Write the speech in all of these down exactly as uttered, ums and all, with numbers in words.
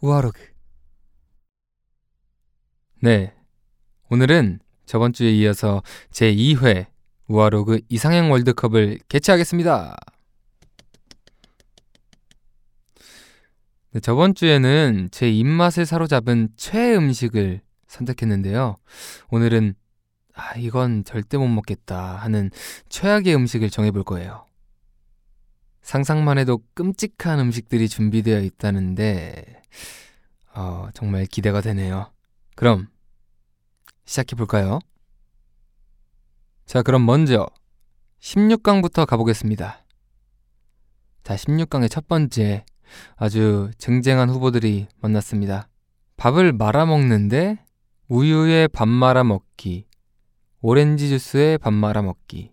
우아로그. 네, 오늘은 저번 주에 이어서 제이 회 우아로그 이상형 월드컵을 개최하겠습니다. 네, 저번 주에는 제 입맛을 사로잡은 최애 음식을 선택했는데요. 오늘은 아, 이건 절대 못 먹겠다 하는 최악의 음식을 정해볼 거예요. 상상만 해도 끔찍한 음식들이 준비되어 있다는데 어, 정말 기대가 되네요. 그럼 시작해볼까요? 자, 그럼 먼저 십육 강부터 가보겠습니다. 자, 십육 강의 첫 번째 아주 쟁쟁한 후보들이 만났습니다. 밥을 말아먹는데 우유에 밥 말아먹기, 오렌지 주스에 밥 말아먹기.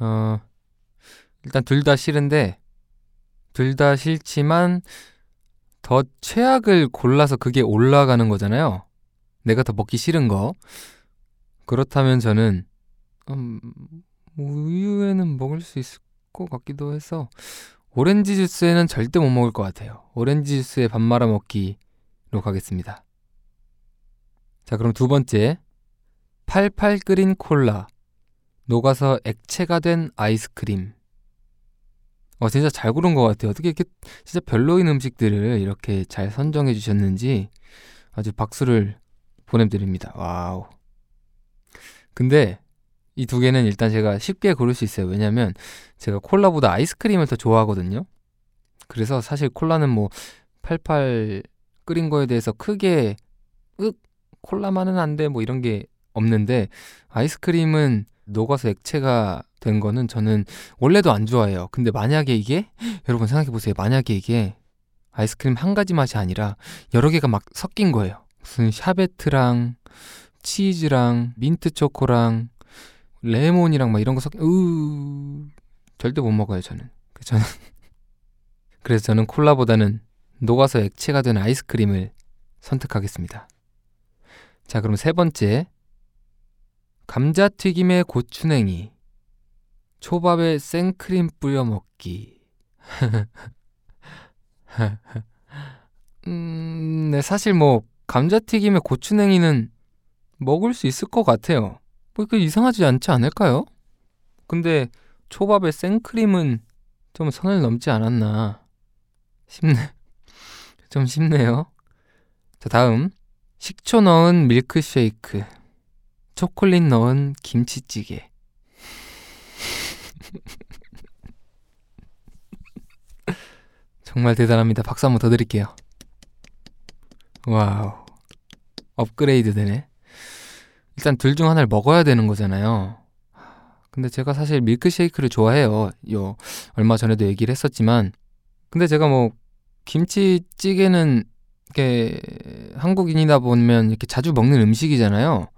어... 일단 둘 다 싫은데 둘 다 싫지만 더 최악을 골라서 그게 올라가는 거잖아요. 내가 더 먹기 싫은 거. 그렇다면 저는 음, 우유에는 먹을 수 있을 것 같기도 해서 오렌지 주스에는 절대 못 먹을 것 같아요. 오렌지 주스에 밥 말아 먹기로 가겠습니다. 자, 그럼 두 번째, 팔팔 끓인 콜라, 녹아서 액체가 된 아이스크림. 어, 진짜 잘 고른 것 같아요. 어떻게 이렇게 진짜 별로인 음식들을 이렇게 잘 선정해 주셨는지 아주 박수를 보내드립니다. 와우. 근데 이 두 개는 일단 제가 쉽게 고를 수 있어요. 왜냐면 제가 콜라보다 아이스크림을 더 좋아하거든요. 그래서 사실 콜라는 뭐 팔팔 끓인 거에 대해서 크게 으 콜라만은 안 돼 뭐 이런 게 없는데, 아이스크림은 녹아서 액체가 된 거는 저는 원래도 안 좋아해요. 근데 만약에 이게 여러분 생각해보세요. 만약에 이게 아이스크림 한 가지 맛이 아니라 여러 개가 막 섞인 거예요. 무슨 샤베트랑 치즈랑 민트초코랑 레몬이랑 막 이런 거 섞여. 으 절대 못 먹어요, 저는. 저는 그래서 저는 콜라보다는 녹아서 액체가 된 아이스크림을 선택하겠습니다. 자, 그럼 세 번째, 감자튀김에 고추냉이, 초밥에 생크림 뿌려 먹기. 음, 네, 사실 뭐 감자튀김에 고추냉이는 먹을 수 있을 것 같아요. 뭐 그 이상하지 않지 않을까요? 근데 초밥에 생크림은 좀 선을 넘지 않았나 싶네. 좀 쉽네요. 자, 다음, 식초 넣은 밀크쉐이크, 초콜릿 넣은 김치찌개. 정말 대단합니다. 박수 한 번 더 드릴게요. 와우, 업그레이드 되네. 일단 둘 중 하나를 먹어야 되는 거잖아요. 근데 제가 사실 밀크쉐이크를 좋아해요. 요 얼마 전에도 얘기를 했었지만, 근데 제가 뭐 김치찌개는 이렇게 한국인이다 보면 이렇게 자주 먹는 음식이잖아요.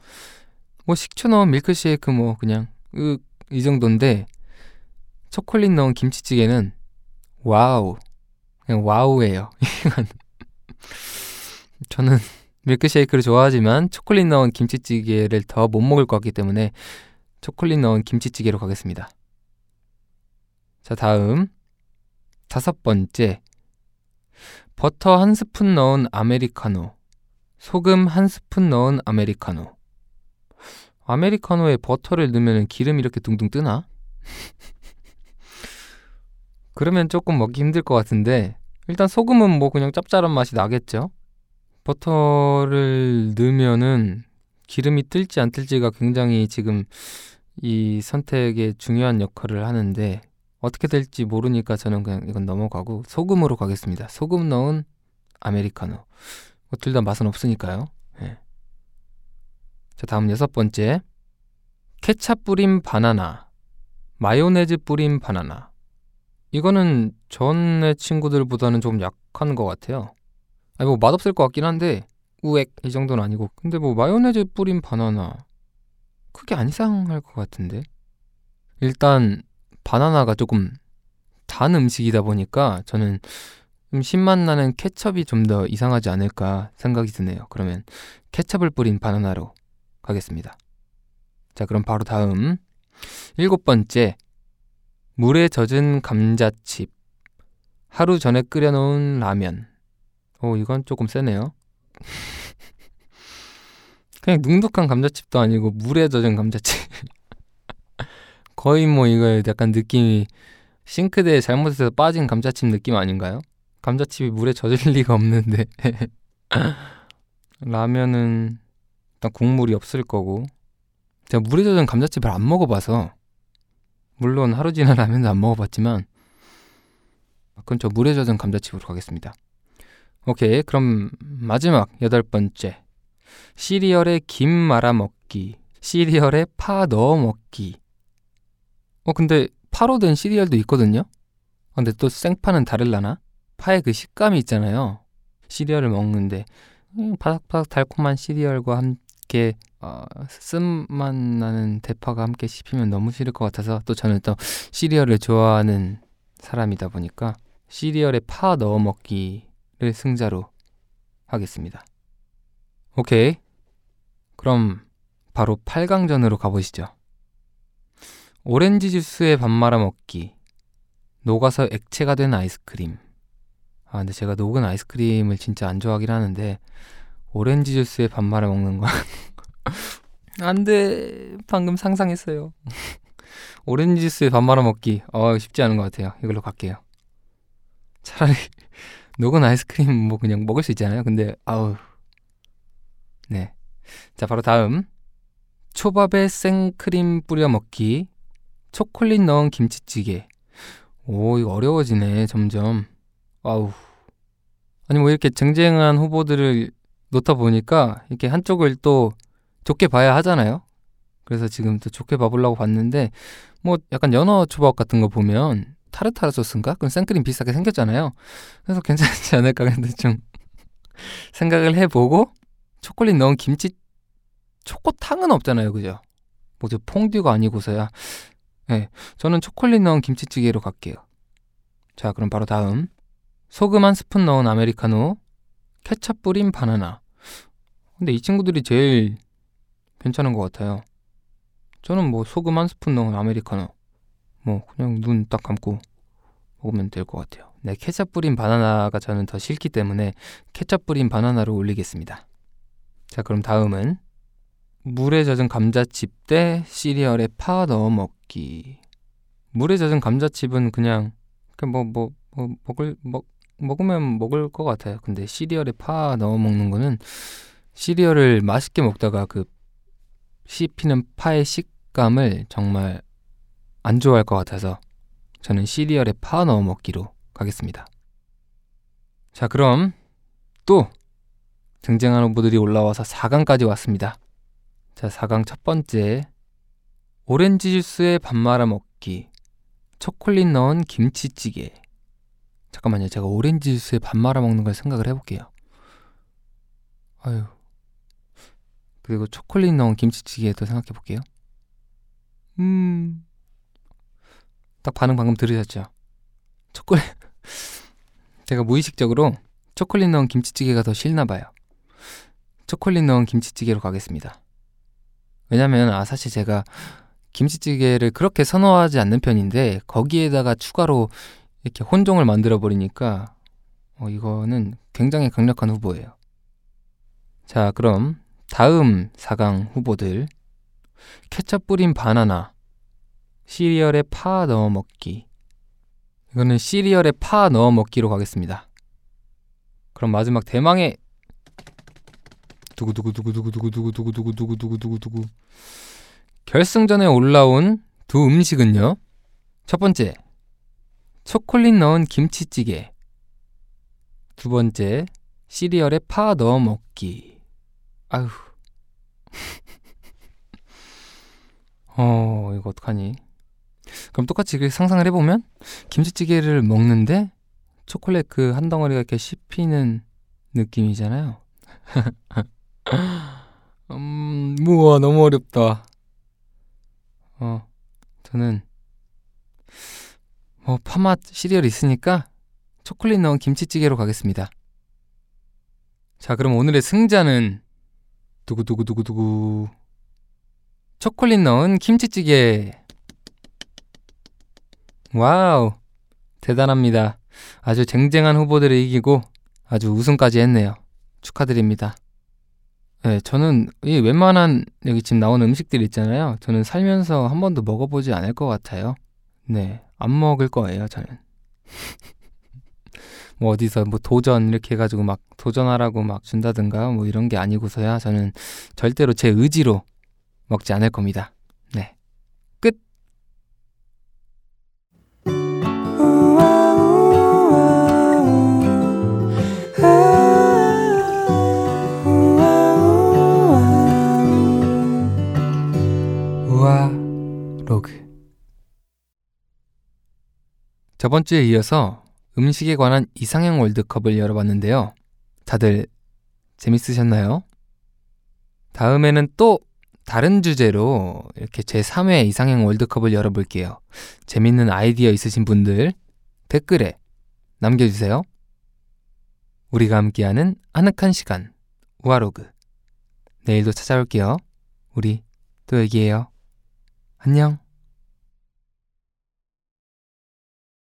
뭐 식초 넣은 밀크쉐이크 뭐 그냥 으, 이 정도인데, 초콜릿 넣은 김치찌개는 와우, 그냥 와우예요. 저는 밀크쉐이크를 좋아하지만 초콜릿 넣은 김치찌개를 더 못 먹을 것 같기 때문에 초콜릿 넣은 김치찌개로 가겠습니다. 자, 다음, 다섯 번째, 버터 한 스푼 넣은 아메리카노, 소금 한 스푼 넣은 아메리카노. 아메리카노에 버터를 넣으면 기름이 이렇게 둥둥 뜨나? 그러면 조금 먹기 힘들 것 같은데, 일단 소금은 뭐 그냥 짭짤한 맛이 나겠죠? 버터를 넣으면은 기름이 뜰지 안 뜰지가 굉장히 지금 이 선택에 중요한 역할을 하는데 어떻게 될지 모르니까 저는 그냥 이건 넘어가고 소금으로 가겠습니다. 소금 넣은 아메리카노. 둘 다 맛은 없으니까요. 네. 자, 다음 여섯 번째, 케찹 뿌린 바나나, 마요네즈 뿌린 바나나. 이거는 전의 친구들보다는 좀 약한 것 같아요. 아니 뭐 맛없을 것 같긴 한데 우엑 이 정도는 아니고, 근데 뭐 마요네즈 뿌린 바나나 크게 안 이상할 것 같은데, 일단 바나나가 조금 단 음식이다 보니까 저는 좀 신맛 나는 케첩이 좀 더 이상하지 않을까 생각이 드네요. 그러면 케첩을 뿌린 바나나로 가겠습니다. 자, 그럼 바로 다음 일곱 번째, 물에 젖은 감자칩, 하루 전에 끓여놓은 라면. 오, 이건 조금 세네요. 그냥 눅눅한 감자칩도 아니고 물에 젖은 감자칩. 거의 뭐 이거 약간 느낌이 싱크대에 잘못해서 빠진 감자칩 느낌 아닌가요? 감자칩이 물에 젖을 리가 없는데. 라면은 일단 국물이 없을 거고, 제가 물에 젖은 감자칩을 안 먹어봐서, 물론 하루 지난 라면도 안 먹어봤지만, 그럼 저 물에 젖은 감자칩으로 가겠습니다. 오케이, 그럼 마지막 여덟 번째, 시리얼에 김 말아 먹기, 시리얼에 파 넣어 먹기. 어 근데 파로 된 시리얼도 있거든요? 근데 또 생파는 다르려나? 파의 그 식감이 있잖아요. 시리얼을 먹는데 음, 바삭바삭 달콤한 시리얼과 함께 어, 쓴맛 나는 대파가 함께 씹히면 너무 싫을 것 같아서, 또 저는 또 시리얼을 좋아하는 사람이다 보니까 시리얼에 파 넣어 먹기를 승자로 하겠습니다. 오케이, 그럼 바로 팔 강전으로 가보시죠. 오렌지 주스에 밥 말아 먹기, 녹아서 액체가 된 아이스크림. 아 근데 제가 녹은 아이스크림을 진짜 안 좋아하긴 하는데 오렌지 주스에 밥 말아 먹는 거 안 돼. 방금 상상했어요. 오렌지 주스에 밥 말아 먹기, 어 쉽지 않은 것 같아요. 이걸로 갈게요. 차라리 녹은 아이스크림 뭐 그냥 먹을 수 있잖아요. 근데 아우, 네. 자, 바로 다음, 초밥에 생크림 뿌려 먹기, 초콜릿 넣은 김치찌개. 오, 이거 어려워지네 점점. 아우, 아니 뭐 이렇게 쟁쟁한 후보들을 놓다 보니까 이렇게 한쪽을 또 좋게 봐야 하잖아요. 그래서 지금 또 좋게 봐보려고 봤는데, 뭐 약간 연어 초밥 같은 거 보면 타르타르 소스인가? 그럼 생크림 비슷하게 생겼잖아요. 그래서 괜찮지 않을까 근데 좀 생각을 해보고, 초콜릿 넣은 김치, 초코탕은 없잖아요, 그죠? 뭐죠, 퐁듀가 아니고서야. 네, 저는 초콜릿 넣은 김치찌개로 갈게요. 자, 그럼 바로 다음, 소금 한 스푼 넣은 아메리카노, 케첩 뿌린 바나나. 근데 이 친구들이 제일 괜찮은 것 같아요. 저는 뭐 소금 한 스푼 넣은 아메리카노, 뭐 그냥 눈 딱 감고 먹으면 될 것 같아요. 네, 케첩 뿌린 바나나가 저는 더 싫기 때문에 케첩 뿌린 바나나로 올리겠습니다. 자, 그럼 다음은 물에 젖은 감자칩 대 시리얼에 파 넣어 먹기. 물에 젖은 감자칩은 그냥 뭐 뭐 뭐 먹을 먹 먹으면 먹을 것 같아요. 근데 시리얼에 파 넣어 먹는 거는 시리얼을 맛있게 먹다가 그 씹히는 파의 식감을 정말 안 좋아할 것 같아서 저는 시리얼에 파 넣어 먹기로 가겠습니다. 자, 그럼 또 쟁쟁한 후보들이 올라와서 사 강까지 왔습니다. 자, 사 강 첫 번째, 오렌지 주스에 밥 말아 먹기, 초콜릿 넣은 김치찌개. 잠깐만요, 제가 오렌지 주스에 밥 말아 먹는 걸 생각을 해볼게요. 아유, 그리고 초콜릿 넣은 김치찌개도 생각해볼게요. 음, 딱 반응 방금 들으셨죠? 초콜릿. 제가 무의식적으로 초콜릿 넣은 김치찌개가 더 싫나봐요. 초콜릿 넣은 김치찌개로 가겠습니다. 왜냐면 아 사실 제가 김치찌개를 그렇게 선호하지 않는 편인데 거기에다가 추가로 이렇게 혼종을 만들어버리니까 어, 이거는 굉장히 강력한 후보예요. 자, 그럼 다음 사 강 후보들, 케첩 뿌린 바나나, 시리얼에 파 넣어 먹기. 이거는 시리얼에 파 넣어 먹기로 가겠습니다. 그럼 마지막 대망의 두구두구두구두구두구두구두구두구두구두구두구 결승전에 올라온 두 음식은요. 첫 번째, 초콜릿 넣은 김치찌개. 두 번째, 시리얼에 파 넣어 먹기. 아휴. 어, 이거 어떡하니? 그럼 똑같이 상상을 해보면 김치찌개를 먹는데 초콜릿 그 한 덩어리가 이렇게 씹히는 느낌이잖아요. 음, 우와, 너무 어렵다. 어, 저는 뭐 파맛 시리얼 있으니까 초콜릿 넣은 김치찌개로 가겠습니다. 자, 그럼 오늘의 승자는 두구두구두구두구 초콜릿 넣은 김치찌개. 와우, 대단합니다. 아주 쟁쟁한 후보들을 이기고 아주 우승까지 했네요. 축하드립니다. 네, 저는 이 웬만한 여기 지금 나오는 음식들 있잖아요. 저는 살면서 한 번도 먹어보지 않을 것 같아요. 네, 안 먹을 거예요, 저는. 뭐 어디서 뭐 도전 이렇게 해가지고 막 도전하라고 막 준다든가 뭐 이런 게 아니고서야 저는 절대로 제 의지로 먹지 않을 겁니다. 네, 끝! 우아로그. 저번 주에 이어서 음식에 관한 이상형 월드컵을 열어봤는데요. 다들 재밌으셨나요? 다음에는 또 다른 주제로 이렇게 제삼 회 이상형 월드컵을 열어볼게요. 재밌는 아이디어 있으신 분들 댓글에 남겨주세요. 우리가 함께하는 아늑한 시간, 우아로그. 내일도 찾아올게요. 우리 또 얘기해요. 안녕.